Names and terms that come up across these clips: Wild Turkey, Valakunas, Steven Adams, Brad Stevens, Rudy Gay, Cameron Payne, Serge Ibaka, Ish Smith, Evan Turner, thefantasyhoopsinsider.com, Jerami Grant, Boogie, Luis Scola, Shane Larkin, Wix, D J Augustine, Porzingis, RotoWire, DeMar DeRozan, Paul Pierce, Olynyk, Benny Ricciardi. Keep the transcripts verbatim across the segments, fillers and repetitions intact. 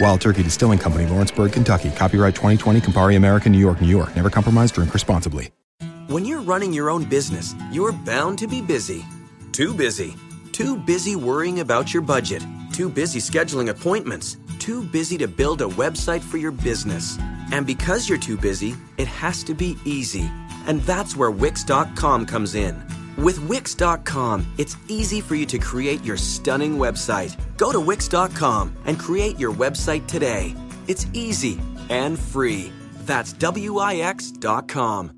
Wild Turkey Distilling Company, Lawrenceburg, Kentucky. Copyright twenty twenty, Campari America, New York, New York. Never compromise, drink responsibly. When you're running your own business, you're bound to be busy. Too busy. Too busy worrying about your budget. Too busy scheduling appointments. Too busy to build a website for your business. And because you're too busy, it has to be easy. And that's where Wix dot com comes in. With Wix dot com, it's easy for you to create your stunning website. Go to Wix dot com and create your website today. It's easy and free. That's W I X dot com.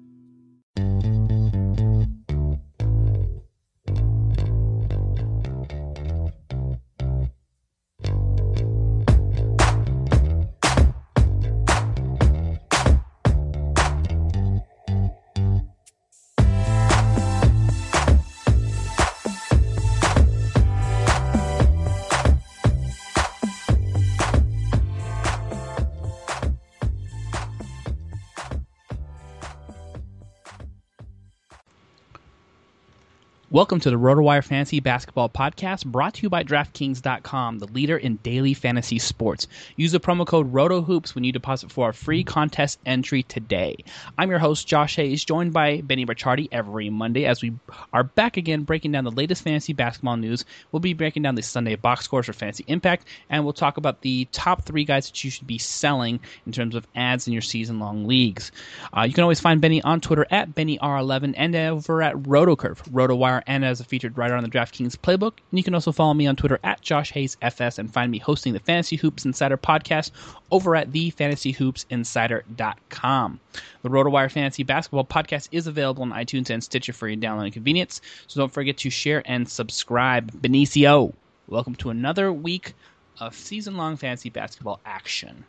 Welcome to the RotoWire Fantasy Basketball Podcast, brought to you by DraftKings dot com, the leader in daily fantasy sports. Use the promo code RotoHoops when you deposit for our free contest entry today. I'm your host, Josh Hayes, joined by Benny Ricciardi every Monday as we are back again breaking down the latest fantasy basketball news. We'll be breaking down the Sunday box scores for Fantasy Impact, and we'll talk about the top three guys that you should be selling in terms of ads in your season-long leagues. Uh, you can always find Benny on Twitter at Benny R eleven and over at RotoCurve, RotoWire, and as a featured writer on the DraftKings playbook. And you can also follow me on Twitter at Josh Hayes F S and find me hosting the Fantasy Hoops Insider podcast over at the fantasy hoops insider dot com. The RotoWire Fantasy Basketball Podcast is available on iTunes and Stitcher for your download and convenience, so don't forget to share and subscribe. Benicio, welcome to another week of season-long fantasy basketball action.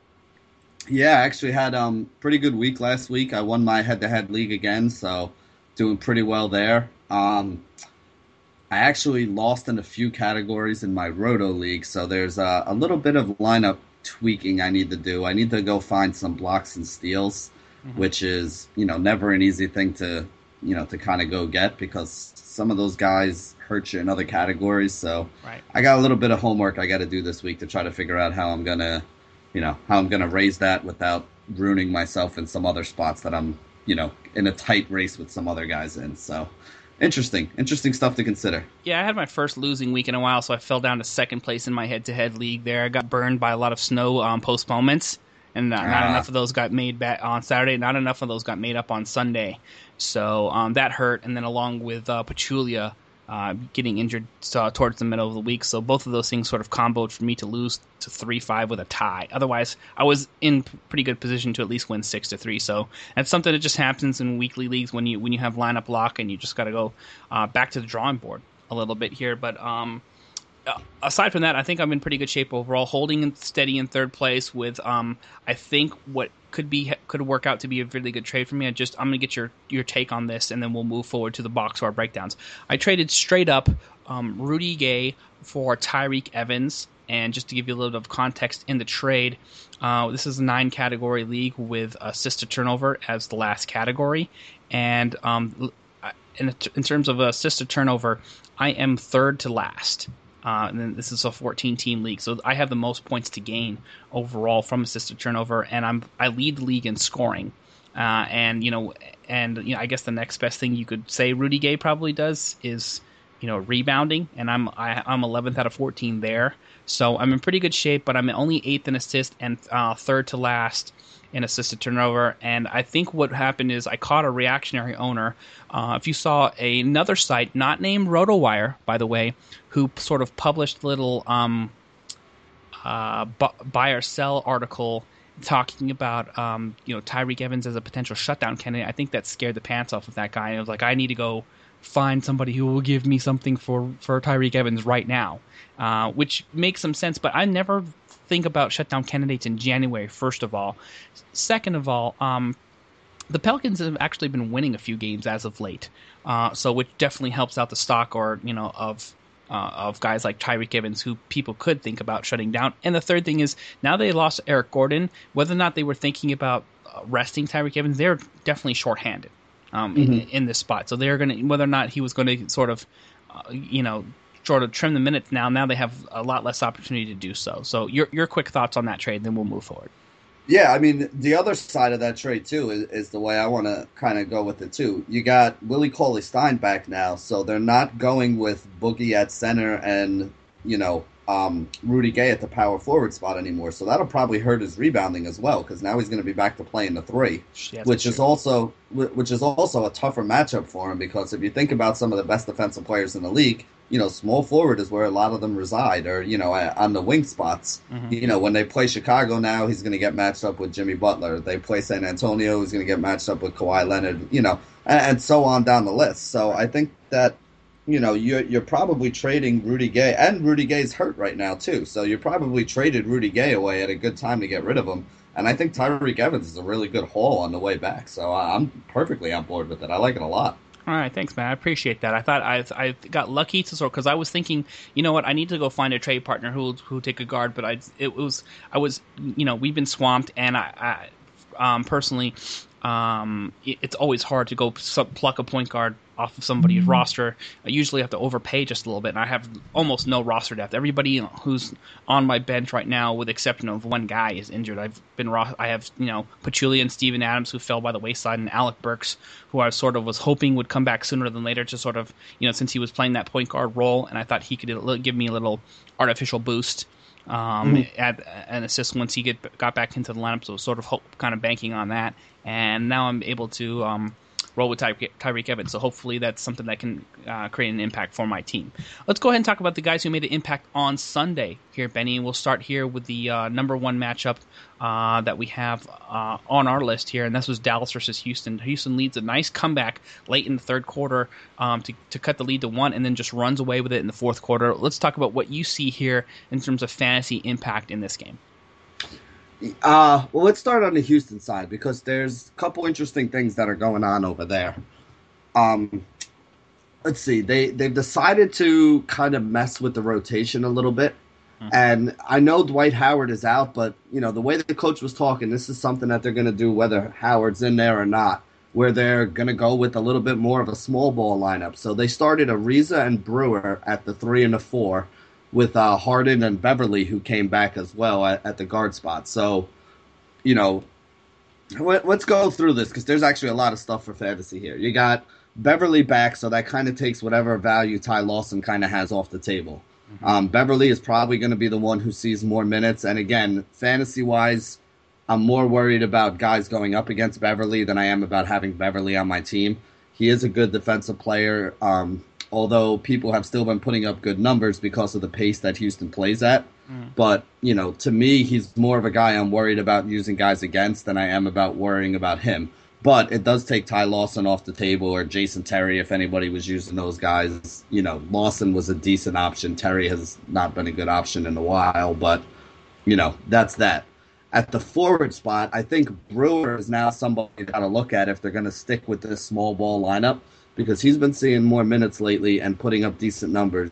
Yeah, I actually had a um, pretty good week last week. I won my head-to-head league again, so doing pretty well there. Um, I actually lost in a few categories in my Roto League, so there's a, a little bit of lineup tweaking I need to do. I need to go find some blocks and steals, mm-hmm. which is, you know, never an easy thing to, you know, to kind of go get because some of those guys hurt you in other categories. So right. I got a little bit of homework I got to do this week to try to figure out how I'm going to, you know, how I'm going to raise that without ruining myself in some other spots that I'm, you know, in a tight race with some other guys in. So Interesting. Interesting stuff to consider. Yeah, I had my first losing week in a while, so I fell down to second place in my head-to-head league there. I got burned by a lot of snow um, postponements, and not, ah. not enough of those got made back on Saturday. Not enough of those got made up on Sunday. So um, that hurt, and then along with uh, Pachulia, uh, getting injured uh, towards the middle of the week. So both of those things sort of comboed for me to lose to three five with a tie. Otherwise, I was in pretty good position to at least win six to three. So that's something that just happens in weekly leagues when you when you have lineup lock, and you just got to go uh, back to the drawing board a little bit here. But um, aside from that, I think I'm in pretty good shape overall, holding steady in third place with um, I think what could be could work out to be a really good trade for me. I just I'm gonna get your your take on this, and then we'll move forward to the box score breakdowns. I traded straight up um, Rudy Gay for Tyreke Evans, and just to give you a little bit of context in the trade, uh, this is a nine category league with assist to turnover as the last category, and um, in in terms of assist to turnover, I am third to last. Uh, and then this is a fourteen-team league, so I have the most points to gain overall from assist to turnover, and I'm I lead the league in scoring. Uh, and you know, and you know, I guess the next best thing you could say Rudy Gay probably does is, you know, rebounding, and I'm I, I'm eleventh out of fourteen there, so I'm in pretty good shape. But I'm only eighth in assist and uh, third to last in assist to turnover. And I think what happened is I caught a reactionary owner. Uh, if you saw a, another site, not named RotoWire, by the way, who sort of published little um, uh, buy or sell article talking about um, you know Tyreke Evans as a potential shutdown candidate. I think that scared the pants off of that guy. And it was like, I need to go find somebody who will give me something for, for Tyreke Evans right now, uh, which makes some sense. But I never think about shutdown candidates in January, first of all. Second of all, um, the Pelicans have actually been winning a few games as of late, uh, so which definitely helps out the stock or you know of. Uh, of guys like Tyreke Evans, who people could think about shutting down. And the third thing is, now they lost Eric Gordon, whether or not they were thinking about uh, resting Tyreke Evans, they're definitely shorthanded um, mm-hmm. in, in this spot. So they're going to, whether or not he was going to sort of, uh, you know, sort of trim the minutes now, now they have a lot less opportunity to do so. So your your quick thoughts on that trade, then we'll move forward. Yeah, I mean, the other side of that trade, too, is, is the way I want to kind of go with it, too. You got Willie Cauley-Stein back now, so they're not going with Boogie at center and, you know, um, Rudy Gay at the power forward spot anymore. So that'll probably hurt his rebounding as well, because now he's going to be back to playing the three, yes, which is also which is also a tougher matchup for him, because if you think about some of the best defensive players in the league, you know, small forward is where a lot of them reside, or, you know, on the wing spots. Mm-hmm. You know, when they play Chicago now, he's going to get matched up with Jimmy Butler. They play San Antonio, he's going to get matched up with Kawhi Leonard, you know, and, and so on down the list. So I think that, you know, you're, you're probably trading Rudy Gay, and Rudy Gay's hurt right now, too. So you probably traded Rudy Gay away at a good time to get rid of him. And I think Tyreke Evans is a really good haul on the way back. So I'm perfectly on board with it. I like it a lot. All right, thanks, man. I appreciate that. I thought I I got lucky to sort because I was thinking, you know what, I need to go find a trade partner who who take a guard. But I it was I was you know we've been swamped, and I, I um, personally um, it, it's always hard to go pluck a point guard off of somebody's mm-hmm. roster. I usually have to overpay just a little bit, and I have almost no roster depth. Everybody who's on my bench right now, with the exception of one guy, is injured. I've been I have you know Pachulia and Steven Adams, who fell by the wayside, and Alec Burks, who I sort of was hoping would come back sooner than later, to sort of you know since he was playing that point guard role, and I thought he could give me a little artificial boost um, mm-hmm. at an assist once he get got back into the lineup. So I was sort of hope, kind of banking on that, and now I'm able to. Um, roll with Ty- Tyreke Evans, so hopefully that's something that can uh, create an impact for my team. Let's go ahead and talk about the guys who made an impact on Sunday here, Benny. We'll start here with the uh, number one matchup uh, that we have uh, on our list here, and this was Dallas versus Houston. Houston leads a nice comeback late in the third quarter um, to, to cut the lead to one, and then just runs away with it in the fourth quarter. Let's talk about what you see here in terms of fantasy impact in this game. Uh, well, let's start on the Houston side, because there's a couple interesting things that are going on over there. Um, let's see. They, they've decided to kind of mess with the rotation a little bit. Mm-hmm. And I know Dwight Howard is out, but, you know, the way the coach was talking, this is something that they're going to do whether Howard's in there or not, where they're going to go with a little bit more of a small ball lineup. So they started Ariza and Brewer at the three and the four, with uh, Harden and Beverly, who came back as well at, at the guard spot. So, you know, let, let's go through this, because there's actually a lot of stuff for fantasy here. You got Beverly back, so that kind of takes whatever value Ty Lawson kind of has off the table. Mm-hmm. Um, Beverly is probably going to be the one who sees more minutes. And again, fantasy-wise, I'm more worried about guys going up against Beverly than I am about having Beverly on my team. He is a good defensive player. Um, although people have still been putting up good numbers because of the pace that Houston plays at. Mm. But, you know, to me, he's more of a guy I'm worried about using guys against than I am about worrying about him. But it does take Ty Lawson off the table, or Jason Terry, if anybody was using those guys. You know, Lawson was a decent option. Terry has not been a good option in a while, but, you know, that's that. At the forward spot, I think Brewer is now somebody you got to look at if they're going to stick with this small ball lineup, because he's been seeing more minutes lately and putting up decent numbers.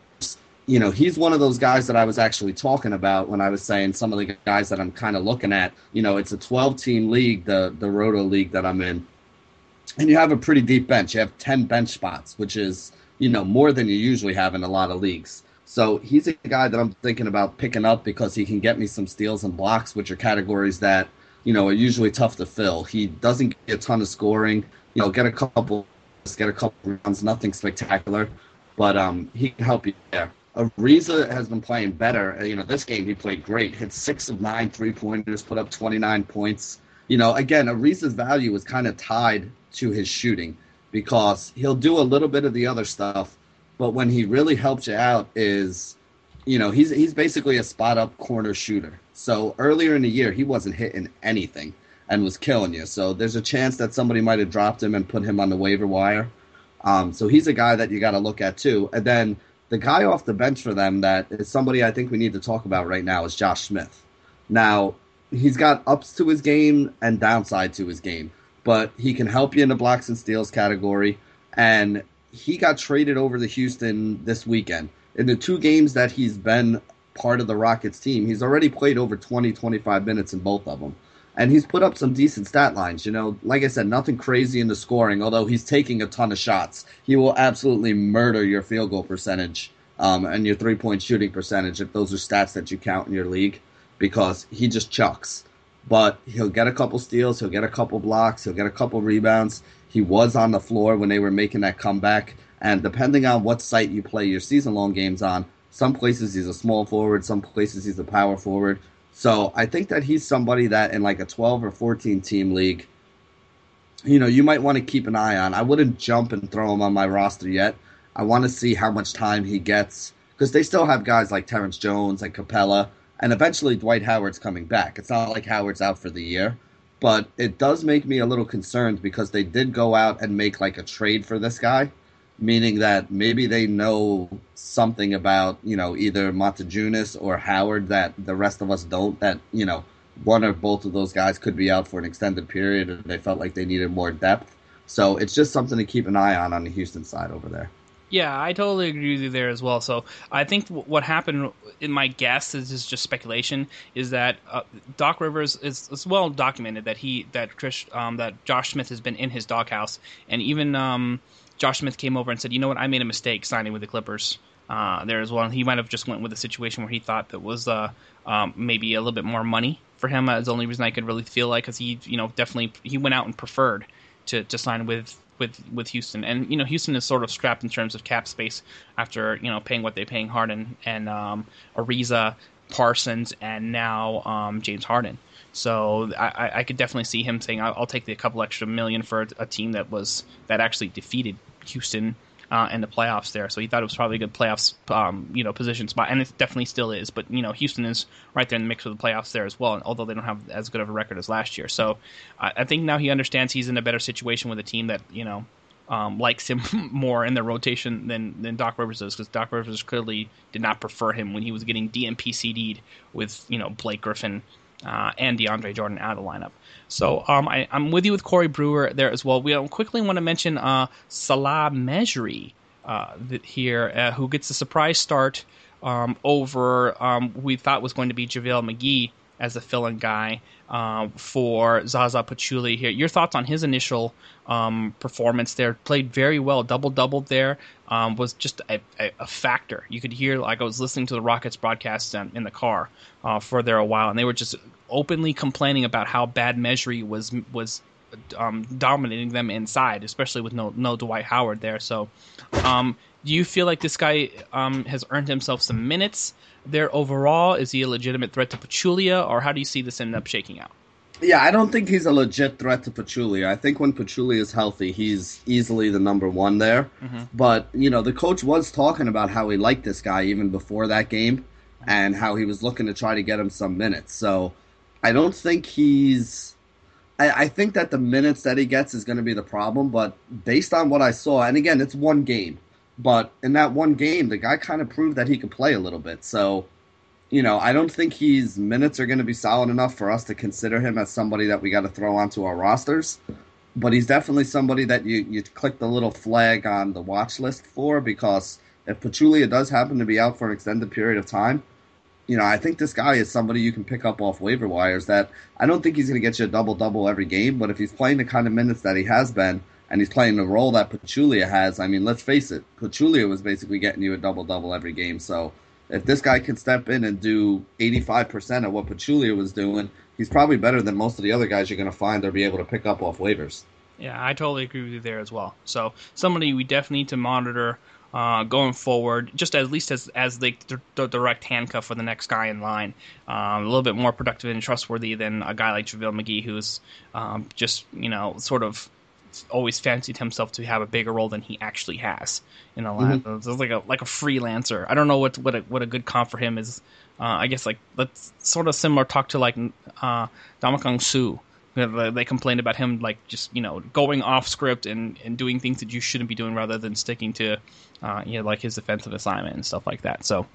You know, he's one of those guys that I was actually talking about when I was saying some of the guys that I'm kind of looking at. You know, it's a twelve-team league, the the Roto League that I'm in, and you have a pretty deep bench. You have ten bench spots, which is, you know, more than you usually have in a lot of leagues. So he's a guy that I'm thinking about picking up because he can get me some steals and blocks, which are categories that, you know, are usually tough to fill. He doesn't get a ton of scoring. You know, get a couple, get a couple rounds, nothing spectacular, but um, he can help you there. Ariza has been playing better. You know, this game he played great. Hit six of nine three-pointers, put up twenty-nine points. You know, again, Ariza's value was kind of tied to his shooting because he'll do a little bit of the other stuff, but when he really helps you out is, you know, he's he's basically a spot-up corner shooter. So earlier in the year, he wasn't hitting anything and was killing you. So there's a chance that somebody might have dropped him and put him on the waiver wire. Um, so he's a guy that you got to look at too. And then the guy off the bench for them that is somebody I think we need to talk about right now is Josh Smith. Now, he's got ups to his game and downside to his game, but he can help you in the blocks and steals category. And he got traded over to Houston this weekend. In the two games that he's been part of the Rockets team, he's already played over twenty, twenty-five minutes in both of them. And he's put up some decent stat lines. You know, like I said, nothing crazy in the scoring, although he's taking a ton of shots. He will absolutely murder your field goal percentage um, and your three-point shooting percentage if those are stats that you count in your league because he just chucks. But he'll get a couple steals, he'll get a couple blocks, he'll get a couple rebounds. He was on the floor when they were making that comeback. And depending on what site you play your season-long games on, some places he's a small forward, some places he's a power forward. So I think that he's somebody that in like a twelve or fourteen team league, you know, you might want to keep an eye on. I wouldn't jump and throw him on my roster yet. I want to see how much time he gets because they still have guys like Terrence Jones and Capella, and eventually Dwight Howard's coming back. It's not like Howard's out for the year, but it does make me a little concerned because they did go out and make like a trade for this guy, meaning that maybe they know something about, you know, either Montejunas or Howard that the rest of us don't, that, you know, one or both of those guys could be out for an extended period and they felt like they needed more depth. So it's just something to keep an eye on on the Houston side over there. Yeah, I totally agree with you there as well. So I think what happened, in my guess, is just speculation, is that uh, Doc Rivers is it's well documented that he that Trish um, that Josh Smith has been in his doghouse, and even um, Josh Smith came over and said, you know what, I made a mistake signing with the Clippers uh, there as well. And he might have just went with a situation where he thought that was uh, um, maybe a little bit more money for him. That's the only reason I could really feel like, because he, you know, definitely he went out and preferred to, to sign with, with with Houston. And, you know, Houston is sort of strapped in terms of cap space after, you know, paying what they're paying Harden and um, Ariza, Parsons, and now um, James Harden. So I, I could definitely see him saying, I'll take the couple extra million for a team that was that actually defeated Houston uh, in the playoffs there. So he thought it was probably a good playoffs, um, you know, position spot, and it definitely still is. But, you know, Houston is right there in the mix with the playoffs there as well, although they don't have as good of a record as last year. So I, I think now he understands he's in a better situation with a team that, you know, Um, likes him more in their rotation than, than Doc Rivers does, because Doc Rivers clearly did not prefer him when he was getting D M P C D'd with, you know, Blake Griffin uh, and DeAndre Jordan out of the lineup. So um, I, I'm with you with Corey Brewer there as well. We quickly want to mention uh, Salah Mejri uh, here, uh, who gets a surprise start um, over um, who we thought was going to be JaVale McGee as a fill-in guy uh, for Zaza Pachulia here. Your thoughts on his initial um, performance there? Played very well, double-doubled there, um, was just a, a, a factor. You could hear, like, I was listening to the Rockets broadcast in, in the car uh, for there a while, and they were just openly complaining about how bad Mejri was was um, dominating them inside, especially with no, no Dwight Howard there. So um, do you feel like this guy um, has earned himself some minutes there overall? Is he a legitimate threat to Pachulia, or how do you see this end up shaking out? Yeah, I don't think he's a legit threat to Pachulia. I think when Pachulia is healthy, he's easily the number one there. Mm-hmm. But, you know, the coach was talking about how he liked this guy even before that game and how he was looking to try to get him some minutes. So I don't think he's – I think that the minutes that he gets is going to be the problem. But based on what I saw – and, again, it's one game. But in that one game, the guy kind of proved that he could play a little bit. So – you know, I don't think his minutes are going to be solid enough for us to consider him as somebody that we got to throw onto our rosters. But he's definitely somebody that you, you click the little flag on the watch list for, because if Pachulia does happen to be out for an extended period of time, you know, I think this guy is somebody you can pick up off waiver wires that I don't think he's going to get you a double-double every game, but if he's playing the kind of minutes that he has been and he's playing the role that Pachulia has, I mean, let's face it, Pachulia was basically getting you a double-double every game, so... If this guy can step in and do eighty-five percent of what Pachulia was doing, he's probably better than most of the other guys you're going to find or be able to pick up off waivers. Yeah, I totally agree with you there as well. So somebody we definitely need to monitor uh, going forward, just at least as as the, the direct handcuff for the next guy in line. Um, a little bit more productive and trustworthy than a guy like JaVale McGee, who's um, just, you know, sort of always fancied himself to have a bigger role than he actually has in the line. Mm-hmm. It's like a like a freelancer. I don't know what what a, what a good comp for him is. Uh, I guess like that's sort of similar talk to like uh, Damakong Su. They complained about him like just you know going off script and, and doing things that you shouldn't be doing rather than sticking to uh, you know like his defensive assignment and stuff like that. So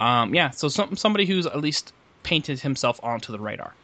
um, yeah, so some somebody who's at least painted himself onto the radar.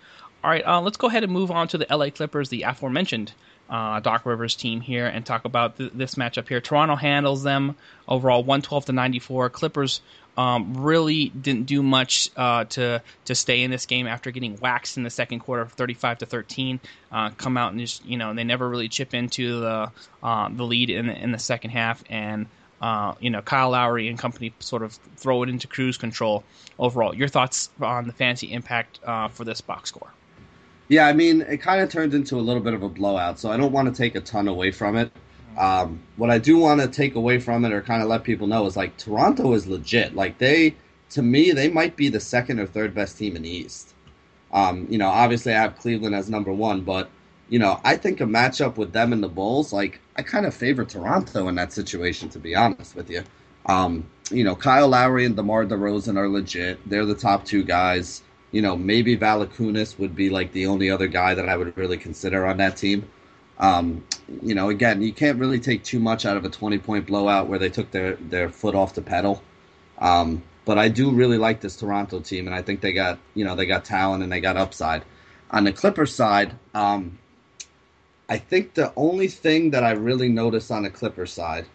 All right, uh, let's go ahead and move on to the L A Clippers, the aforementioned Uh, Doc Rivers team here, and talk about th- this matchup here. Toronto handles them overall one twelve to ninety-four. Clippers um, really didn't do much uh, to to stay in this game after getting waxed in the second quarter, thirty-five to thirteen. Uh, come out and just you know they never really chip into the uh, the lead in the, in the second half, and uh, you know Kyle Lowry and company sort of throw it into cruise control overall. Your thoughts on the fantasy impact uh, for this box score? Yeah, I mean, it kind of turned into a little bit of a blowout, so I don't want to take a ton away from it. Um, what I do want to take away from it or kind of let people know is, like, Toronto is legit. Like, they, to me, they might be the second or third best team in the East. Um, you know, obviously I have Cleveland as number one, but, you know, I think a matchup with them and the Bulls, like, I kind of favor Toronto in that situation, to be honest with you. Um, you know, Kyle Lowry and DeMar DeRozan are legit. They're the top two guys. You know, maybe Valakunas would be like the only other guy that I would really consider on that team. Um, you know, again, you can't really take too much out of a twenty-point blowout where they took their, their foot off the pedal. Um, but I do really like this Toronto team, and I think they got, you know, they got talent and they got upside. On the Clippers side, um, I think the only thing that I really noticed on the Clippers side,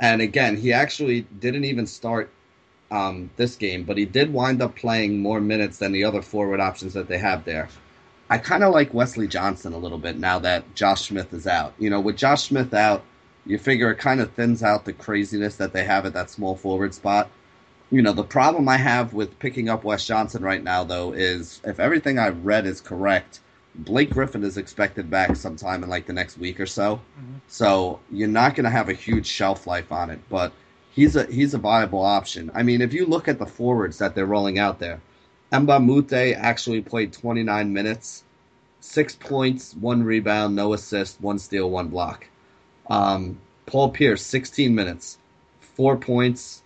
and again, he actually didn't even start Um, this game, but he did wind up playing more minutes than the other forward options that they have there. I kind of like Wesley Johnson a little bit now that Josh Smith is out. You know, with Josh Smith out, you figure it kind of thins out the craziness that they have at that small forward spot. You know, the problem I have with picking up Wes Johnson right now, though, is if everything I've read is correct, Blake Griffin is expected back sometime in like the next week or so. Mm-hmm. So you're not going to have a huge shelf life on it, but He's a he's a viable option. I mean, if you look at the forwards that they're rolling out there, Emba Mute actually played twenty-nine minutes, six points, one rebound, no assist, one steal, one block. Um, Paul Pierce, sixteen minutes, four points.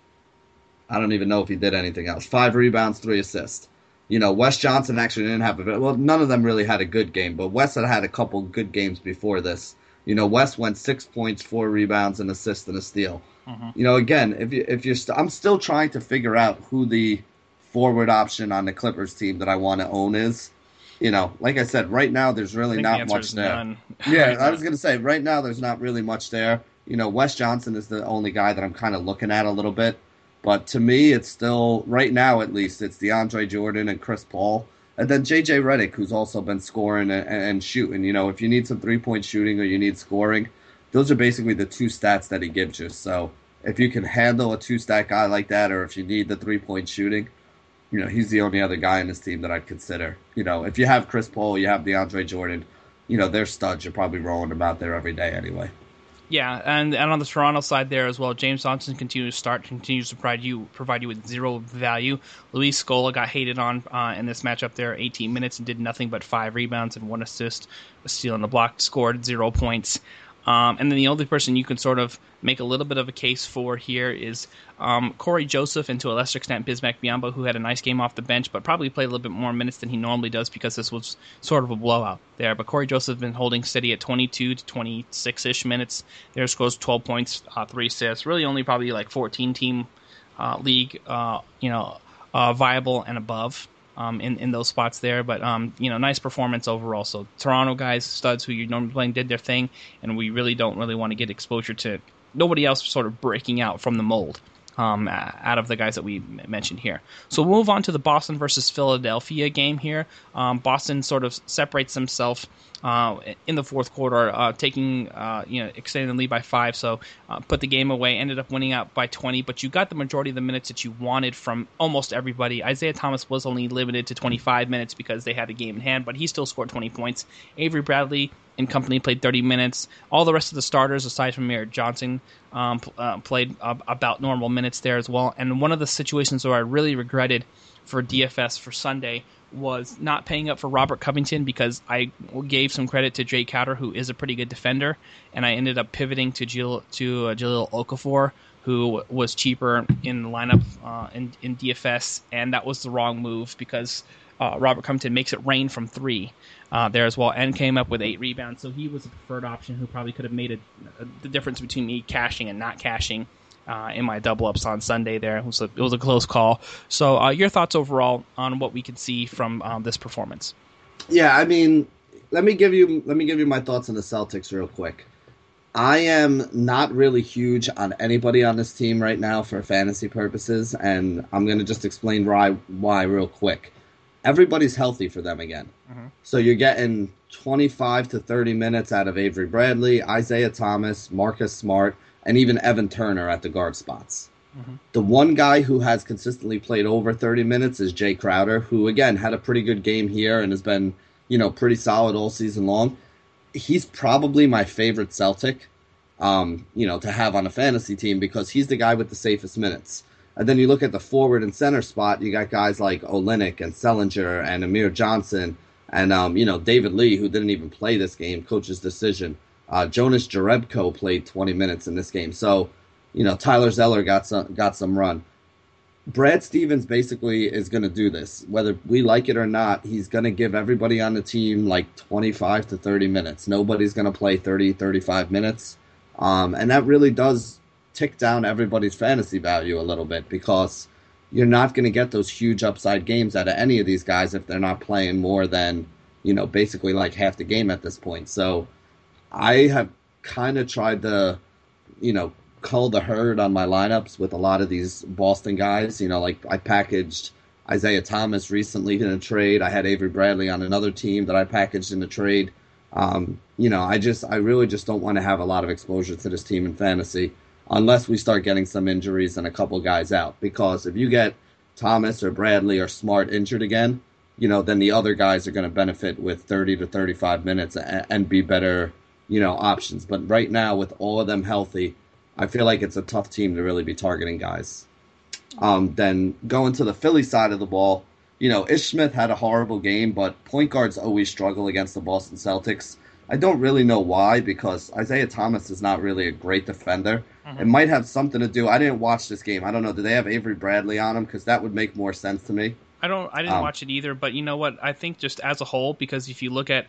I don't even know if he did anything else. Five rebounds, three assists. You know, Wes Johnson actually didn't have a well. None of them really had a good game, but Wes had had a couple good games before this. You know, Wes went six points, four rebounds, an assist, and a steal. Mm-hmm. You know, again, if you if you're, st- I'm still trying to figure out who the forward option on the Clippers team that I want to own is. You know, like I said, right now there's really not the much there. None. Yeah, right I now. was gonna say right now there's not really much there. You know, Wes Johnson is the only guy that I'm kind of looking at a little bit, but to me, it's still right now at least it's DeAndre Jordan and Chris Paul. And then J J Redick, who's also been scoring and, and shooting. You know, if you need some three-point shooting or you need scoring, those are basically the two stats that he gives you. So if you can handle a two-stat guy like that or if you need the three-point shooting, you know, he's the only other guy in this team that I'd consider. You know, if you have Chris Paul, you have DeAndre Jordan, you know, they're studs. You're probably rolling them out there every day anyway. Yeah, and, and on the Toronto side there as well, James Thompson continues to start, continues to provide you provide you with zero value. Luis Scola got hated on uh, in this matchup there, eighteen minutes and did nothing but five rebounds and one assist, a steal and a block, scored zero points. Um, and then the only person you can sort of make a little bit of a case for here is um, Cory Joseph and to a lesser extent Bismack Biyombo, who had a nice game off the bench but probably played a little bit more minutes than he normally does because this was sort of a blowout there. But Cory Joseph has been holding steady at twenty-two to twenty-six-ish minutes. There scores twelve points, uh, three assists. Really only probably like fourteen-team uh, league uh, you know, uh, viable and above. Um, in, in those spots there. But, um, you know, nice performance overall. So Toronto guys, studs who you're normally playing, did their thing, and we really don't really want to get exposure to nobody else sort of breaking out from the mold um, out of the guys that we mentioned here. So we'll move on to the Boston versus Philadelphia game here. Um, Boston sort of separates himself uh, in the fourth quarter, uh, taking, uh, you know, extending the lead by five. So uh, put the game away, ended up winning out by twenty, but you got the majority of the minutes that you wanted from almost everybody. Isaiah Thomas was only limited to twenty-five minutes because they had a game in hand, but he still scored twenty points. Avery Bradley and company played thirty minutes. All the rest of the starters, aside from Merritt Johnson, um, uh, played uh, about normal minutes there as well. And one of the situations where I really regretted for D F S for Sunday was not paying up for Robert Covington, because I gave some credit to Jay Crowder, who is a pretty good defender, and I ended up pivoting to Jahlil, to uh, Jahlil Okafor, who was cheaper in the lineup uh, in, in D F S, and that was the wrong move because uh, Robert Covington makes it rain from three uh, there as well, and came up with eight rebounds, so he was the preferred option who probably could have made a, a, the difference between me cashing and not cashing Uh, in my double-ups on Sunday there. It was a, it was a close call. So uh, your thoughts overall on what we could see from um, this performance? Yeah, I mean, let me give you let me give you my thoughts on the Celtics real quick. I am not really huge on anybody on this team right now for fantasy purposes, and I'm going to just explain why, why real quick. Everybody's healthy for them again. Mm-hmm. So you're getting twenty-five to thirty minutes out of Avery Bradley, Isaiah Thomas, Marcus Smart, and even Evan Turner at the guard spots. Mm-hmm. The one guy who has consistently played over thirty minutes is Jay Crowder, who, again, had a pretty good game here and has been, you know, pretty solid all season long. He's probably my favorite Celtic, um, you know, to have on a fantasy team because he's the guy with the safest minutes. And then you look at the forward and center spot, you got guys like Olynyk and Sellinger and Amir Johnson and, um, you know, David Lee, who didn't even play this game, coach's decision. Uh, Jonas Jerebko played twenty minutes in this game. So, you know, Tyler Zeller got some got some run. Brad Stevens basically is going to do this. Whether we like it or not, he's going to give everybody on the team like twenty-five to thirty minutes. Nobody's going to play thirty, thirty-five minutes. Um, and that really does tick down everybody's fantasy value a little bit because you're not going to get those huge upside games out of any of these guys if they're not playing more than, you know, basically like half the game at this point. So I have kind of tried to, you know, cull the herd on my lineups with a lot of these Boston guys. You know, like I packaged Isaiah Thomas recently in a trade. I had Avery Bradley on another team that I packaged in a trade. Um, you know, I just, I really just don't want to have a lot of exposure to this team in fantasy unless we start getting some injuries and a couple guys out. Because if you get Thomas or Bradley or Smart injured again, you know, then the other guys are going to benefit with thirty to thirty-five minutes and, and be better, you know, options. But right now, with all of them healthy, I feel like it's a tough team to really be targeting guys. Um, then going to the Philly side of the ball, you know, Ish Smith had a horrible game, but point guards always struggle against the Boston Celtics. I don't really know why, because Isaiah Thomas is not really a great defender. Mm-hmm. It might have something to do. I didn't watch this game. I don't know. Do they have Avery Bradley on him? Because that would make more sense to me. I don't. I didn't um, watch it either, but you know what? I think just as a whole, because if you look at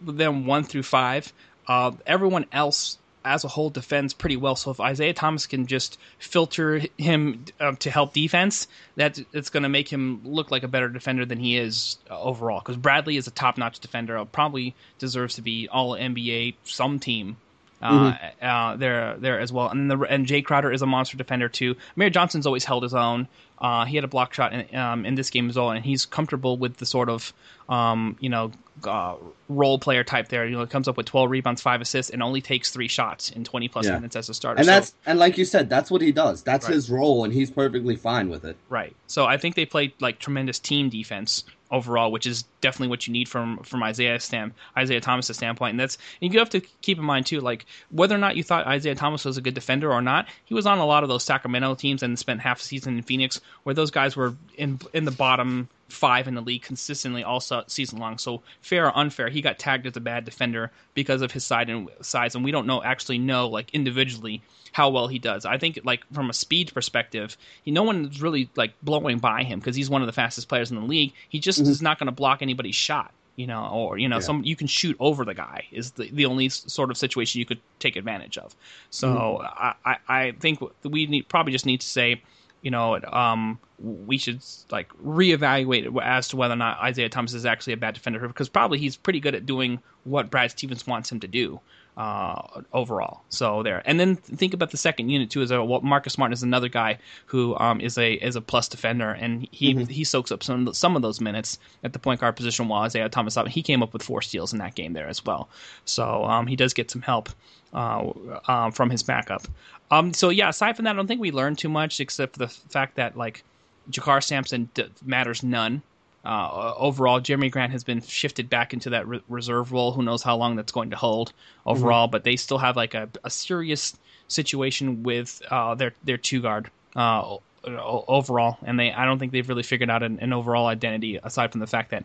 them one through five, Uh, everyone else as a whole defends pretty well. So if Isaiah Thomas can just filter him uh, to help defense, that it's going to make him look like a better defender than he is uh, overall. Because Bradley is a top-notch defender, probably deserves to be all N B A some team uh, mm-hmm. uh, there there as well. And the, and Jay Crowder is a monster defender too. Amir Johnson's always held his own. Uh, he had a block shot in, um, in this game as well, and he's comfortable with the sort of, um, you know, uh, role player type there. You know, it comes up with twelve rebounds, five assists, and only takes three shots in twenty plus yeah. minutes as a starter. And that's so, and like you said, that's what he does. That's right. His role, and he's perfectly fine with it. Right. So I think they played like tremendous team defense overall, which is definitely what you need from from Isaiah Stam, Isaiah Thomas' standpoint. And that's and you have to keep in mind, too, like whether or not you thought Isaiah Thomas was a good defender or not, he was on a lot of those Sacramento teams and spent half a season in Phoenix, where those guys were in in the bottom five in the league consistently all season long. So fair or unfair, he got tagged as a bad defender because of his side and size, and we don't know actually know like individually how well he does. I think like from a speed perspective, he, no one's really like blowing by him because he's one of the fastest players in the league. He just mm-hmm. is not going to block anybody's shot, you know, or you know, yeah. some you can shoot over the guy is the, the only sort of situation you could take advantage of. So mm-hmm. I, I I think we need probably just need to say, you know, um, we should like reevaluate as to whether or not Isaiah Thomas is actually a bad defender, because probably he's pretty good at doing what Brad Stevens wants him to do uh, overall. So there, and then think about the second unit too. Is a, well, Marcus Smart is another guy who um, is a is a plus defender, and he mm-hmm. he soaks up some some of those minutes at the point guard position. While Isaiah Thomas, he came up with four steals in that game there as well. So um, he does get some help uh, uh, from his backup. Um, so yeah, aside from that, I don't think we learned too much except for the fact that like Jakarr Sampson d- matters none. Uh, overall, Jerami Grant has been shifted back into that re- reserve role. Who knows how long that's going to hold overall, mm-hmm. but they still have like a, a serious situation with uh, their, their two guard uh, overall. And they, I don't think they've really figured out an, an overall identity aside from the fact that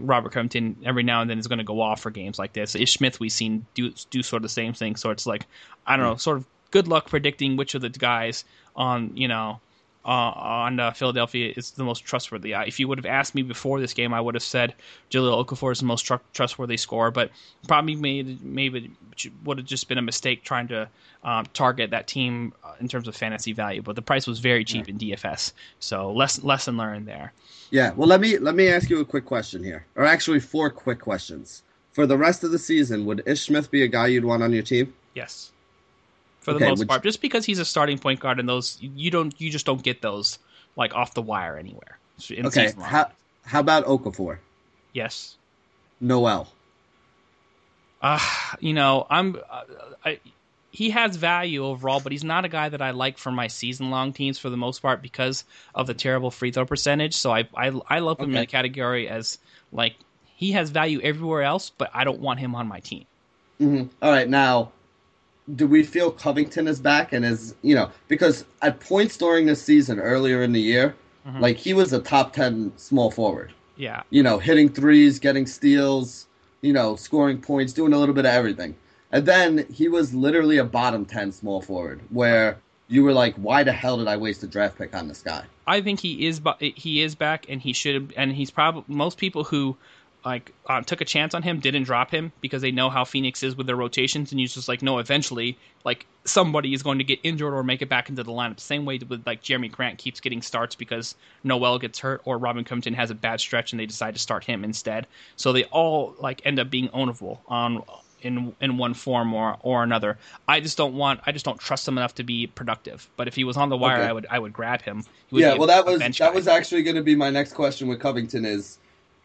Robert Covington every now and then is going to go off for games like this. Ish Smith, we've seen do, do sort of the same thing. So it's like, I don't mm-hmm. know, sort of good luck predicting which of the guys on, you know, uh, on uh, Philadelphia is the most trustworthy. I, if you would have asked me before this game, I would have said Jahlil Okafor is the most tr- trustworthy scorer, but probably made, maybe would have just been a mistake trying to um, target that team uh, in terms of fantasy value. But the price was very cheap in D F S, so less, lesson learned there. Yeah, well, let me let me ask you a quick question here, or actually four quick questions. For the rest of the season, would Ish Smith be a guy you'd want on your team? Yes. For the okay, most part, you, just because he's a starting point guard, and those you don't, you just don't get those like off the wire anywhere. Okay, how how about Okafor? Yes, Noel. Uh, you know, I'm. Uh, I, he has value overall, but he's not a guy that I like for my season long teams for the most part because of the terrible free throw percentage. So I I, I love him okay. in the category as like he has value everywhere else, but I don't want him on my team. Mm-hmm. All right, now. Do we feel Covington is back and is, you know, because at points during this season earlier in the year, mm-hmm. like he was a top ten small forward. Yeah. You know, hitting threes, getting steals, you know, scoring points, doing a little bit of everything. And then he was literally a bottom ten small forward where you were like, why the hell did I waste a draft pick on this guy? I think he is he is back and he should and he's probably most people who like um, took a chance on him, didn't drop him because they know how Phoenix is with their rotations, and you're just like, no, eventually, like somebody is going to get injured or make it back into the lineup. Same way with like Jerami Grant keeps getting starts because Noel gets hurt or Robin Covington has a bad stretch and they decide to start him instead. So they all like end up being ownable on in in one form or or another. I just don't want, I just don't trust him enough to be productive. But if he was on the wire, okay. I would I would grab him. Yeah, well, that was that guy. was actually going to be my next question with Covington is.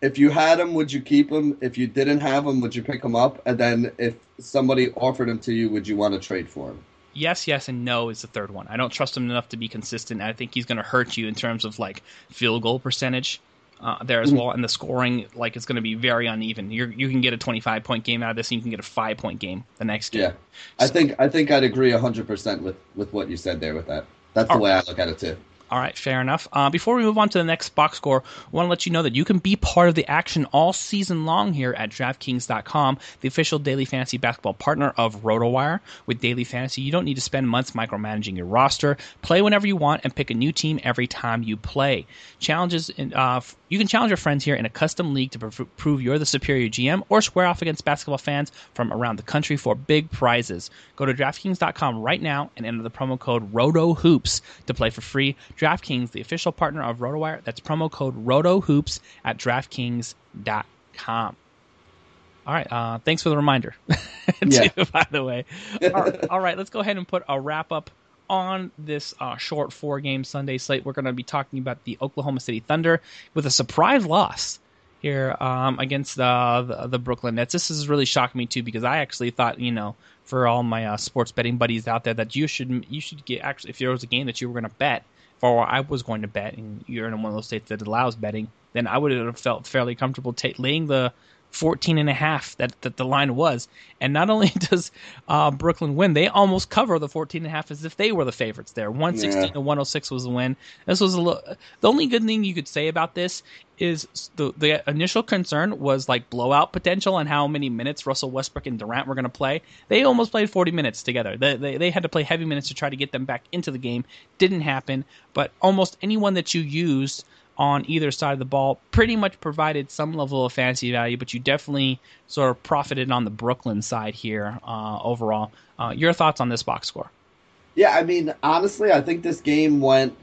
If you had him, would you keep him? If you didn't have him, would you pick him up? And then if somebody offered him to you, would you want to trade for him? Yes, yes, and no is the third one. I don't trust him enough to be consistent. I think he's going to hurt you in terms of like field goal percentage uh, there as mm-hmm. well. And the scoring like is going to be very uneven. You you can get a twenty-five point game out of this, and you can get a five point game the next game. Yeah, I so, think I think I'd agree one hundred percent with, with what you said there with that. That's the way right. I look at it too. All right, fair enough. Uh, before we move on to the next box score, I want to let you know that you can be part of the action all season long here at DraftKings dot com, the official daily fantasy basketball partner of RotoWire. With daily fantasy, you don't need to spend months micromanaging your roster. Play whenever you want and pick a new team every time you play. Challenges in, uh, you can challenge your friends here in a custom league to pr- prove you're the superior G M or square off against basketball fans from around the country for big prizes. Go to DraftKings dot com right now and enter the promo code RotoHoops to play for free. DraftKings, the official partner of RotoWire. That's promo code RotoHoops at DraftKings dot com. All right. Uh, thanks for the reminder, yeah. too, by the way. All right, all right. Let's go ahead and put a wrap up on this uh, short four-game Sunday slate. We're going to be talking about the Oklahoma City Thunder with a surprise loss here um, against the, the the Brooklyn Nets. This has really shocked me, too, because I actually thought, you know, for all my uh, sports betting buddies out there, that you should you should get actually if there was a game that you were going to bet far I was going to bet, and you're in one of those states that allows betting, then I would have felt fairly comfortable t- laying the fourteen and a half that, that the line was. And not only does uh, Brooklyn win, they almost cover the fourteen and a half as if they were the favorites there. one sixteen yeah. to one oh six was the win. This was a little, the only good thing you could say about this is the, the initial concern was like blowout potential and how many minutes Russell Westbrook and Durant were going to play. They almost played forty minutes together. They, they they had to play heavy minutes to try to get them back into the game. Didn't happen, but almost anyone that you used on either side of the ball pretty much provided some level of fantasy value, but you definitely sort of profited on the Brooklyn side here uh, overall. Uh, your thoughts on this box score? Yeah, I mean, honestly, I think this game went,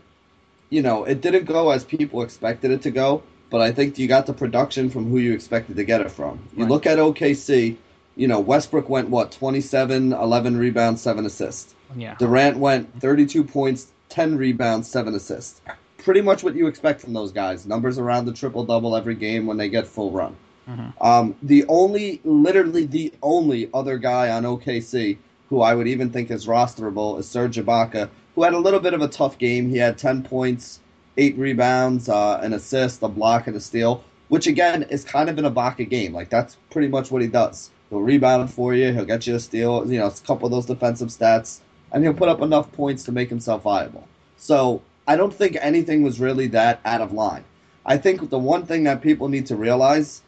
you know, it didn't go as people expected it to go, but I think you got the production from who you expected to get it from. You right. look at O K C, you know, Westbrook went, what, twenty-seven, eleven rebounds, seven assists. Yeah. Durant went thirty-two points, ten rebounds, seven assists. Pretty much what you expect from those guys. Numbers around the triple-double every game when they get full run. Mm-hmm. Um, the only, literally the only other guy on O K C who I would even think is rosterable is Serge Ibaka, who had a little bit of a tough game. He had ten points, eight rebounds, uh, an assist, a block, and a steal, which, again, is kind of an Ibaka game. Like, that's pretty much what he does. He'll rebound for you. He'll get you a steal, you know, a couple of those defensive stats, and he'll put up enough points to make himself viable. So I don't think anything was really that out of line. I think the one thing that people need to realize,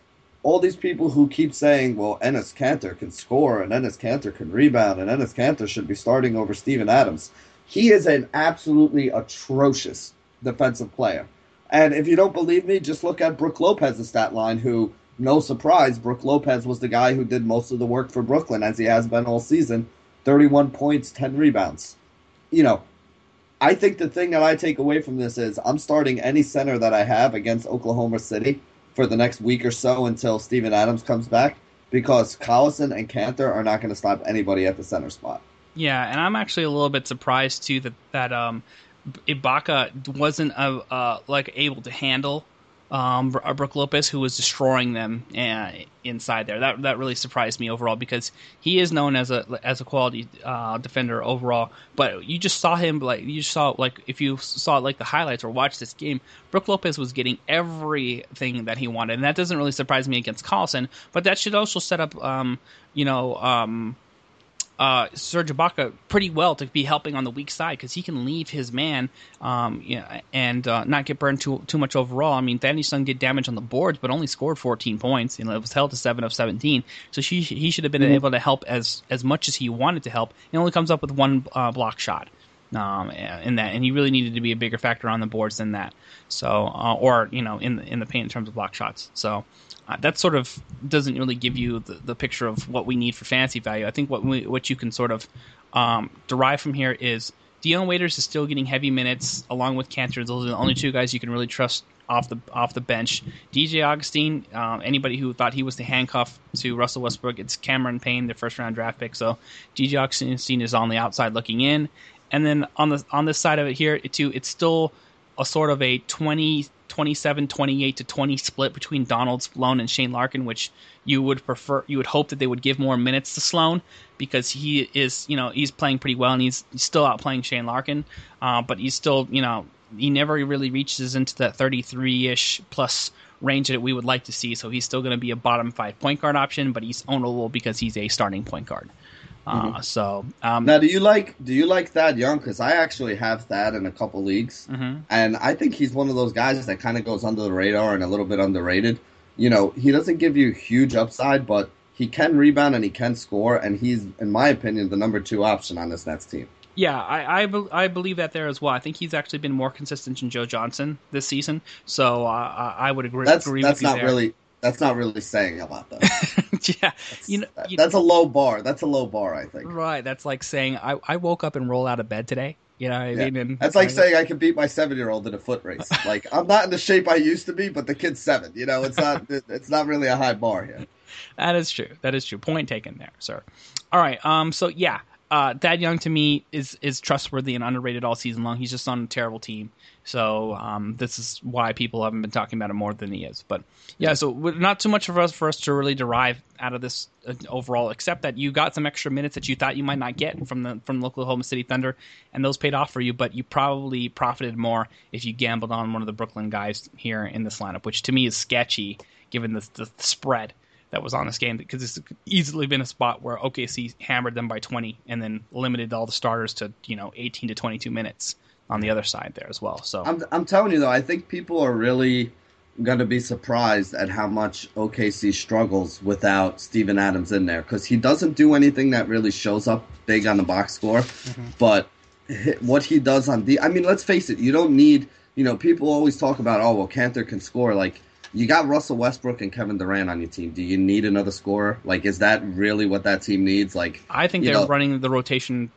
all these people who keep saying, well, Enes Kanter can score and Enes Kanter can rebound and Enes Kanter should be starting over Steven Adams. He is an absolutely atrocious defensive player. And if you don't believe me, just look at Brook Lopez's stat line, who, no surprise, Brook Lopez was the guy who did most of the work for Brooklyn, as he has been all season, thirty-one points, ten rebounds. You know, I think the thing that I take away from this is I'm starting any center that I have against Oklahoma City for the next week or so until Steven Adams comes back, because Collison and Kanter are not going to stop anybody at the center spot. Yeah, and I'm actually a little bit surprised, too, that, that um, Ibaka wasn't uh, uh, like able to handle Um, Brook Lopez, who was destroying them uh, inside there. That that really surprised me overall, because he is known as a as a quality uh, defender overall. But you just saw him like you saw like if you saw like the highlights or watched this game, Brook Lopez was getting everything that he wanted, and that doesn't really surprise me against Collison. But that should also set up um, you know. Um, Uh, Serge Ibaka pretty well to be helping on the weak side, because he can leave his man um, you know, and uh, not get burned too too much overall. I mean, Danny Sun did damage on the boards, but only scored fourteen points. You know, it was held to seven of seventeen. So she, he should have been mm-hmm. able to help as as much as he wanted to help. He only comes up with one uh, block shot um, in that, and he really needed to be a bigger factor on the boards than that. So uh, or you know in in the paint in terms of block shots. So. Uh, that sort of doesn't really give you the, the picture of what we need for fantasy value. I think what we, what you can sort of um, derive from here is Dion Waiters is still getting heavy minutes along with Kanter. Those are the only two guys you can really trust off the off the bench. D J Augustine, um, anybody who thought he was the handcuff to Russell Westbrook, it's Cameron Payne, their first-round draft pick. So D J Augustine is on the outside looking in. And then on the on this side of it here, it too, it's still a sort of a twenty, twenty-seven, twenty-eight to twenty split between Donald Sloan and Shane Larkin, which you would prefer, you would hope that they would give more minutes to Sloan, because he is, you know, he's playing pretty well and he's, he's still outplaying Shane Larkin, uh, but he's still, you know, he never really reaches into that thirty-three-ish plus range that we would like to see. So he's still going to be a bottom five point guard option, but he's ownable because he's a starting point guard. Uh, mm-hmm. So um, now, do you like do you like Thad Young? Because I actually have Thad in a couple leagues, mm-hmm. and I think he's one of those guys that kind of goes under the radar and a little bit underrated. You know, he doesn't give you huge upside, but he can rebound and he can score, and he's, in my opinion, the number two option on this Nets team. Yeah, I I, be- I believe that there as well. I think he's actually been more consistent than Joe Johnson this season, so uh, I would agree. That's agree that's with you not there. really. That's not really saying a lot, though. yeah, that's, you know, you that's know, a low bar. That's a low bar, I think. Right, that's like saying I, I woke up and rolled out of bed today. You know, I yeah. mean, and, that's like I, saying I can beat my seven-year-old in a foot race. Like, I'm not in the shape I used to be, but the kid's seven. You know, it's not it's not really a high bar here. That is true. That is true. Point taken there, sir. All right. Um. So yeah, uh, Thad Young to me is is trustworthy and underrated all season long. He's just on a terrible team, so um, this is why people haven't been talking about him more than he is. But yeah, so not too much for us for us to really derive out of this uh, overall, except that you got some extra minutes that you thought you might not get from the from the Oklahoma City Thunder, and those paid off for you. But you probably profited more if you gambled on one of the Brooklyn guys here in this lineup, which to me is sketchy given the, the spread that was on this game, because it's easily been a spot where O K C hammered them by twenty and then limited all the starters to, you know, eighteen to twenty-two minutes on the other side there as well. So I'm, I'm telling you, though, I think people are really going to be surprised at how much O K C struggles without Steven Adams in there, because he doesn't do anything that really shows up big on the box score. Mm-hmm. But what he does on the, I mean, let's face it, you don't need, you know, people always talk about, oh, well, Kanter can score. Like, you got Russell Westbrook and Kevin Durant on your team. Do you need another scorer? Like, is that really what that team needs? Like, I think they're know. running the rotation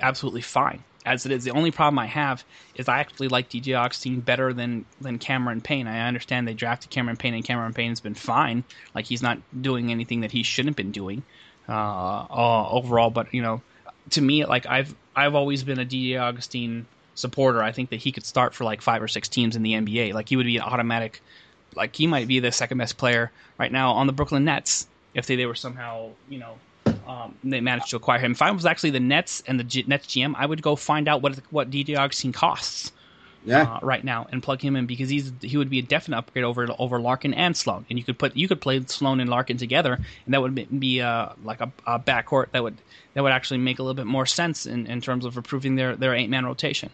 absolutely fine as it is. The only problem I have is I actually like D J Augustine better than, than Cameron Payne. I understand they drafted Cameron Payne, and Cameron Payne's been fine. Like, he's not doing anything that he shouldn't have been doing uh, uh, overall. But, you know, to me, like, I've I've always been a D J Augustine supporter. I think that he could start for, like, five or six teams in the N B A. Like, he would be an automatic... Like, he might be the second best player right now on the Brooklyn Nets if they, they were somehow, you know, um, they managed to acquire him. If I was actually the Nets and the G- Nets G M, I would go find out what what D J Augustine costs yeah. uh, right now and plug him in, because he's he would be a definite upgrade over over Larkin and Sloan. And you could put you could play Sloan and Larkin together, and that would be uh, like a, a backcourt that would that would actually make a little bit more sense in, in terms of improving their, their eight man rotation.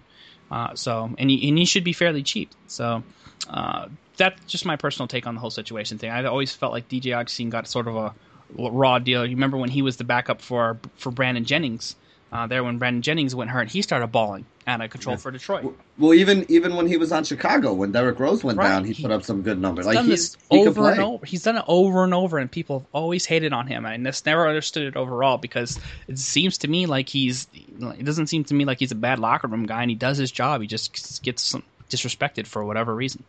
Uh, so and he, and he should be fairly cheap. So. Uh, That's just my personal take on the whole situation thing. I always felt like D J Augustine got sort of a raw deal. You remember when he was the backup for for Brandon Jennings? Uh, there when Brandon Jennings went hurt, he started balling out of control yeah. for Detroit. Well, even even when he was on Chicago, when Derrick Rose went right. down, he, he put up some good numbers. He's like, done he's, this he over and over. He's done it over and over, and people have always hated on him. I just never understood it overall, because it seems to me like he's it doesn't seem to me like he's a bad locker room guy, and he does his job. He just gets some, disrespected for whatever reason.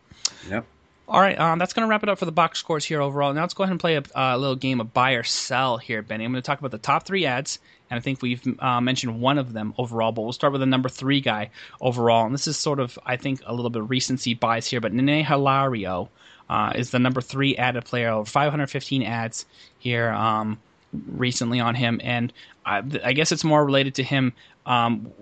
Yep. All right, um, that's going to wrap it up for the box scores here overall. Now let's go ahead and play a uh, little game of buy or sell here, Benny. I'm going to talk about the top three ads, and I think we've uh, mentioned one of them overall, but we'll start with the number three guy overall. And this is sort of, I think, a little bit of recency bias here, but Nene Hilario uh, is the number three added player, over five hundred fifteen ads here um, recently on him. And I, I guess it's more related to him um,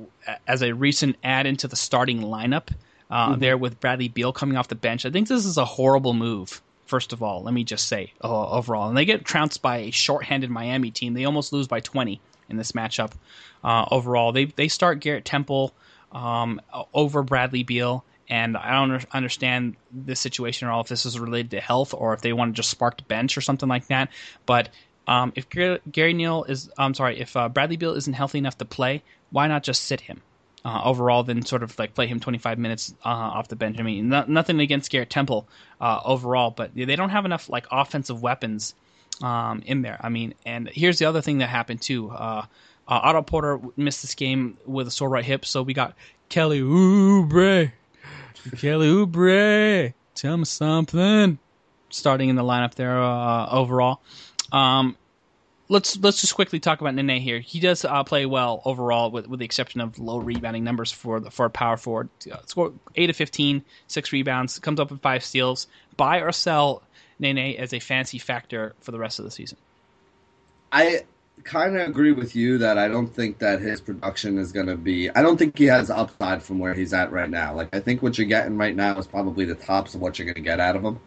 as a recent add into the starting lineup. Uh, mm-hmm. There with Bradley Beal coming off the bench. I think this is a horrible move, first of all. Let me just say, uh, overall. And they get trounced by a shorthanded Miami team. They almost lose by twenty in this matchup uh, overall. They they start Garrett Temple um, over Bradley Beal, and I don't understand this situation at all, if this is related to health or if they want to just spark the bench or something like that. But um, if Gary, Gary Neal is – I'm sorry, if uh, Bradley Beal isn't healthy enough to play, why not just sit him? Uh, overall, then sort of like play him twenty-five minutes uh, off the bench. I mean, no, nothing against Garrett Temple uh, overall, but they don't have enough like offensive weapons um, in there. I mean, and here's the other thing that happened too. Uh, uh, Otto Porter missed this game with a sore right hip, so we got Kelly Oubre. Kelly Oubre, tell me something. Starting in the lineup there uh, overall. Um, Let's let's just quickly talk about Nene here. He does uh, play well overall, with with the exception of low rebounding numbers for the for a power forward. Uh, score eight of fifteen, six rebounds, comes up with five steals. Buy or sell Nene as a fancy factor for the rest of the season. I kind of agree with you that I don't think that his production is going to be. I don't think he has upside from where he's at right now. Like, I think what you're getting right now is probably the tops of what you're going to get out of him.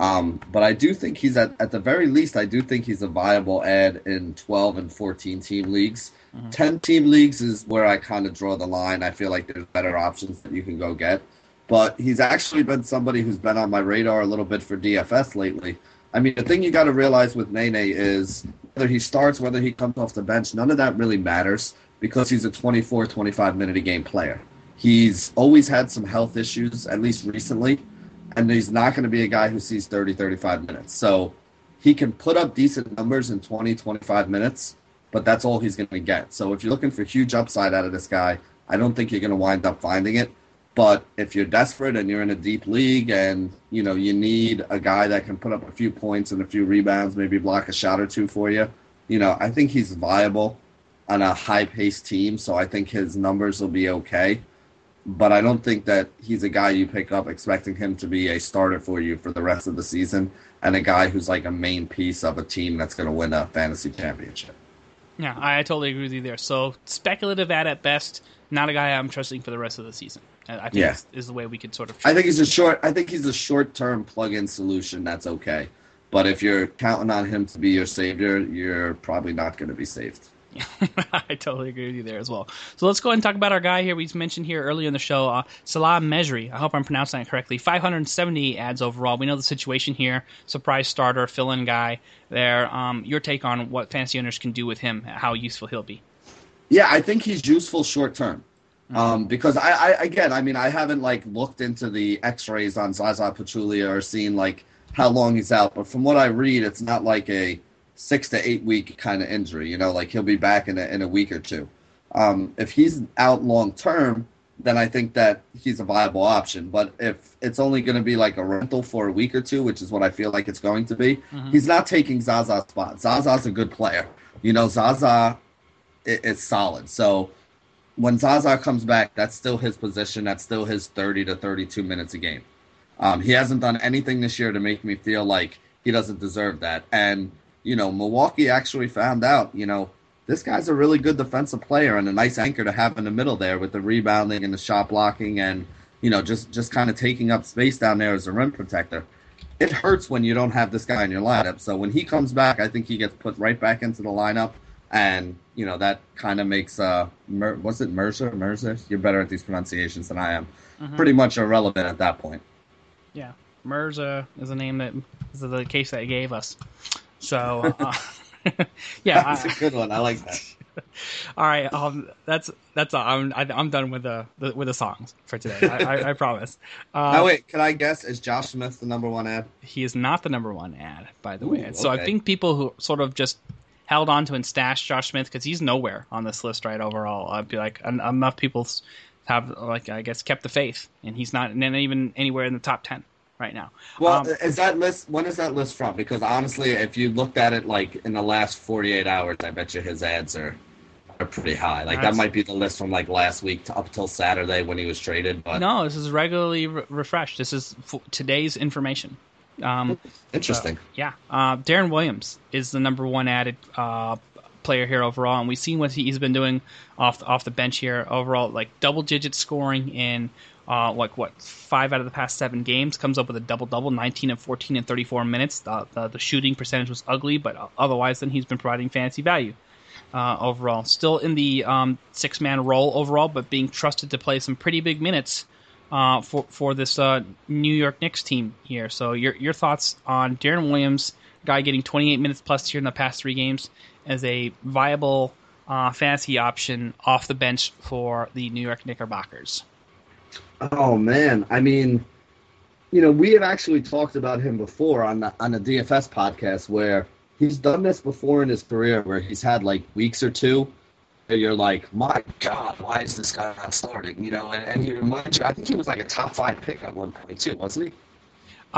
Um, but I do think he's, at, at the very least, I do think he's a viable ad in twelve and fourteen-team leagues. Mm-hmm. ten-team leagues is where I kind of draw the line. I feel like there's better options that you can go get. But he's actually been somebody who's been on my radar a little bit for D F S lately. I mean, the thing you got to realize with Nene is whether he starts, whether he comes off the bench, none of that really matters, because he's a twenty-four, twenty-five-minute-a-game player. He's always had some health issues, at least recently. And he's not going to be a guy who sees thirty, thirty-five minutes. So he can put up decent numbers in twenty, twenty-five minutes, but that's all he's going to get. So if you're looking for huge upside out of this guy, I don't think you're going to wind up finding it. But if you're desperate and you're in a deep league and, you know, you need a guy that can put up a few points and a few rebounds, maybe block a shot or two for you, you know, I think he's viable. on a high-paced team, so I think his numbers will be okay. But I don't think that he's a guy you pick up expecting him to be a starter for you for the rest of the season and a guy who's like a main piece of a team that's going to win a fantasy championship. Yeah, I totally agree with you there. So speculative ad at best, not a guy I'm trusting for the rest of the season. I think yeah. is the way we could sort of. I think he's a short. I think he's a short-term plug-in solution. That's okay, but if you're counting on him to be your savior, you're probably not going to be saved. I totally agree with you there as well. So let's go ahead and talk about our guy here. We mentioned here earlier in the show, uh, Salah Mejri. I hope I'm pronouncing that correctly. five hundred seventy ads overall. We know the situation here. Surprise starter, fill-in guy there. Um, your take on what fantasy owners can do with him, how useful he'll be. Yeah, I think he's useful short-term. Mm-hmm. Um, because, I, I again, I mean, I haven't, like, looked into the x-rays on Zaza Pachulia or seen, like, how long he's out. But from what I read, it's not like a six to eight week kind of injury, you know, like he'll be back in a, in a week or two. Um, if he's out long term, then I think that he's a viable option. But if it's only going to be like a rental for a week or two, which is what I feel like it's going to be, mm-hmm. he's not taking Zaza's spot. Zaza's a good player. You know, Zaza is, is solid. So when Zaza comes back, that's still his position. That's still his thirty to thirty-two minutes a game. Um, he hasn't done anything this year to make me feel like he doesn't deserve that. And you know, Milwaukee actually found out, you know, this guy's a really good defensive player and a nice anchor to have in the middle there with the rebounding and the shot blocking and, you know, just, just kind of taking up space down there as a rim protector. It hurts when you don't have this guy in your lineup. So when he comes back, I think he gets put right back into the lineup. And, you know, that kind of makes, uh, Mer- was it Mercer? Mercer? You're better at these pronunciations than I am. Uh-huh. Pretty much irrelevant at that point. Yeah. Mercer is the name that is the case that he gave us. So, uh, yeah, that's I, a good one. I like that. All right, um, that's that's all. I'm I, I'm done with the, the with the songs for today. I, I, I promise. Uh, now wait, can I guess? Is Josh Smith the number one ad? He is not the number one ad, by the Ooh, way. So okay. I think people who sort of just held on to and stashed Josh Smith because he's nowhere on this list right overall. I'd be like en- enough people have like I guess kept the faith, and he's not, not even anywhere in the top ten. Right now. Well, um, is that list? When is that list from? Because honestly, if you looked at it like in the last forty-eight hours, I bet you his ads are, are pretty high. Like that might be the list from like last week to up till Saturday when he was traded. But no, this is regularly re- refreshed. This is f- today's information. Um, Interesting. So, yeah, uh, Darren Williams is the number one added uh, player here overall, and we've seen what he's been doing off off the bench here overall, like double-digit scoring in. Uh, like what, five out of the past seven games, comes up with a double-double, nineteen and fourteen and thirty-four minutes. The, the, the shooting percentage was ugly, but otherwise then he's been providing fantasy value uh, overall. Still in the um, six-man role overall, but being trusted to play some pretty big minutes uh, for, for this uh, New York Knicks team here. So your your thoughts on Darren Williams, guy getting twenty-eight minutes plus here in the past three games, as a viable uh, fantasy option off the bench for the New York Knickerbockers. Oh, man. I mean, you know, we have actually talked about him before on the, on the D F S podcast where he's done this before in his career where he's had, like, weeks or two where you're like, my God, why is this guy not starting? You know, and, and he reminds you, I think he was, like, a top five pick at one point, too, wasn't he?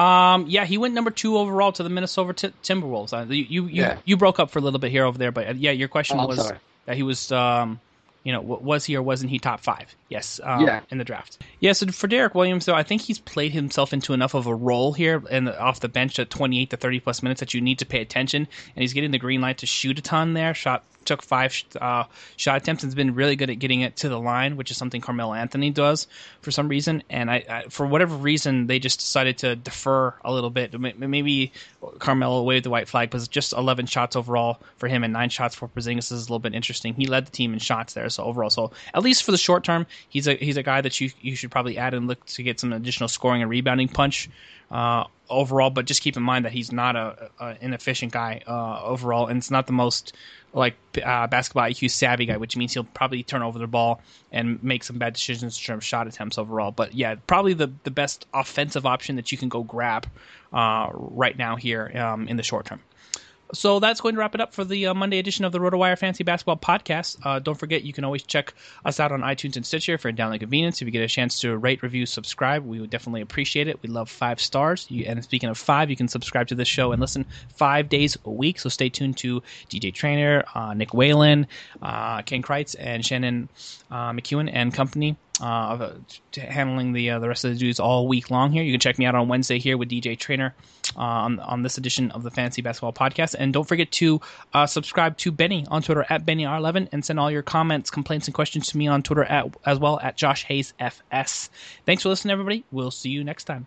Um, yeah, he went number two overall to the Minnesota t- Timberwolves. Uh, you, you, yeah. you, you broke up for a little bit here over there, but, uh, yeah, your question oh, was sorry. that he was um, – You know, was he or wasn't he top five? Yes, um, yeah. in the draft. Yeah, so for Derek Williams, though, I think he's played himself into enough of a role here and off the bench at twenty-eight to thirty-plus minutes that you need to pay attention, and he's getting the green light to shoot a ton there. Shot took five uh, shot attempts and has been really good at getting it to the line, which is something Carmelo Anthony does for some reason. And I, I for whatever reason, they just decided to defer a little bit. Maybe Carmelo waved the white flag, because just eleven shots overall for him and nine shots for Porzingis is a little bit interesting. He led the team in shots there. So overall, so at least for the short term, he's a he's a guy that you you should probably add and look to get some additional scoring and rebounding punch uh, overall. But just keep in mind that he's not a, a inefficient guy uh, overall, and it's not the most like uh, basketball I Q savvy guy, which means he'll probably turn over the ball and make some bad decisions in terms of shot attempts overall. But yeah, probably the the best offensive option that you can go grab uh, right now here um, in the short term. So that's going to wrap it up for the uh, Monday edition of the RotoWire Fantasy Basketball Podcast. Uh, don't forget, you can always check us out on iTunes and Stitcher for a download convenience. If you get a chance to rate, review, subscribe, we would definitely appreciate it. We love five stars. You, and speaking of five, you can subscribe to this show and listen five days a week. So stay tuned to D J Trainer, uh, Nick Whalen, uh, Ken Kreitz, and Shannon uh, McEwen and company. Uh, handling the uh, the rest of the dudes all week long here. You can check me out on Wednesday here with D J Trainer uh, on, on this edition of the Fantasy Basketball Podcast. And don't forget to uh, subscribe to Benny on Twitter at Benny R eleven and send all your comments, complaints, and questions to me on Twitter at, as well at Josh Hayes F S. Thanks for listening, everybody. We'll see you next time.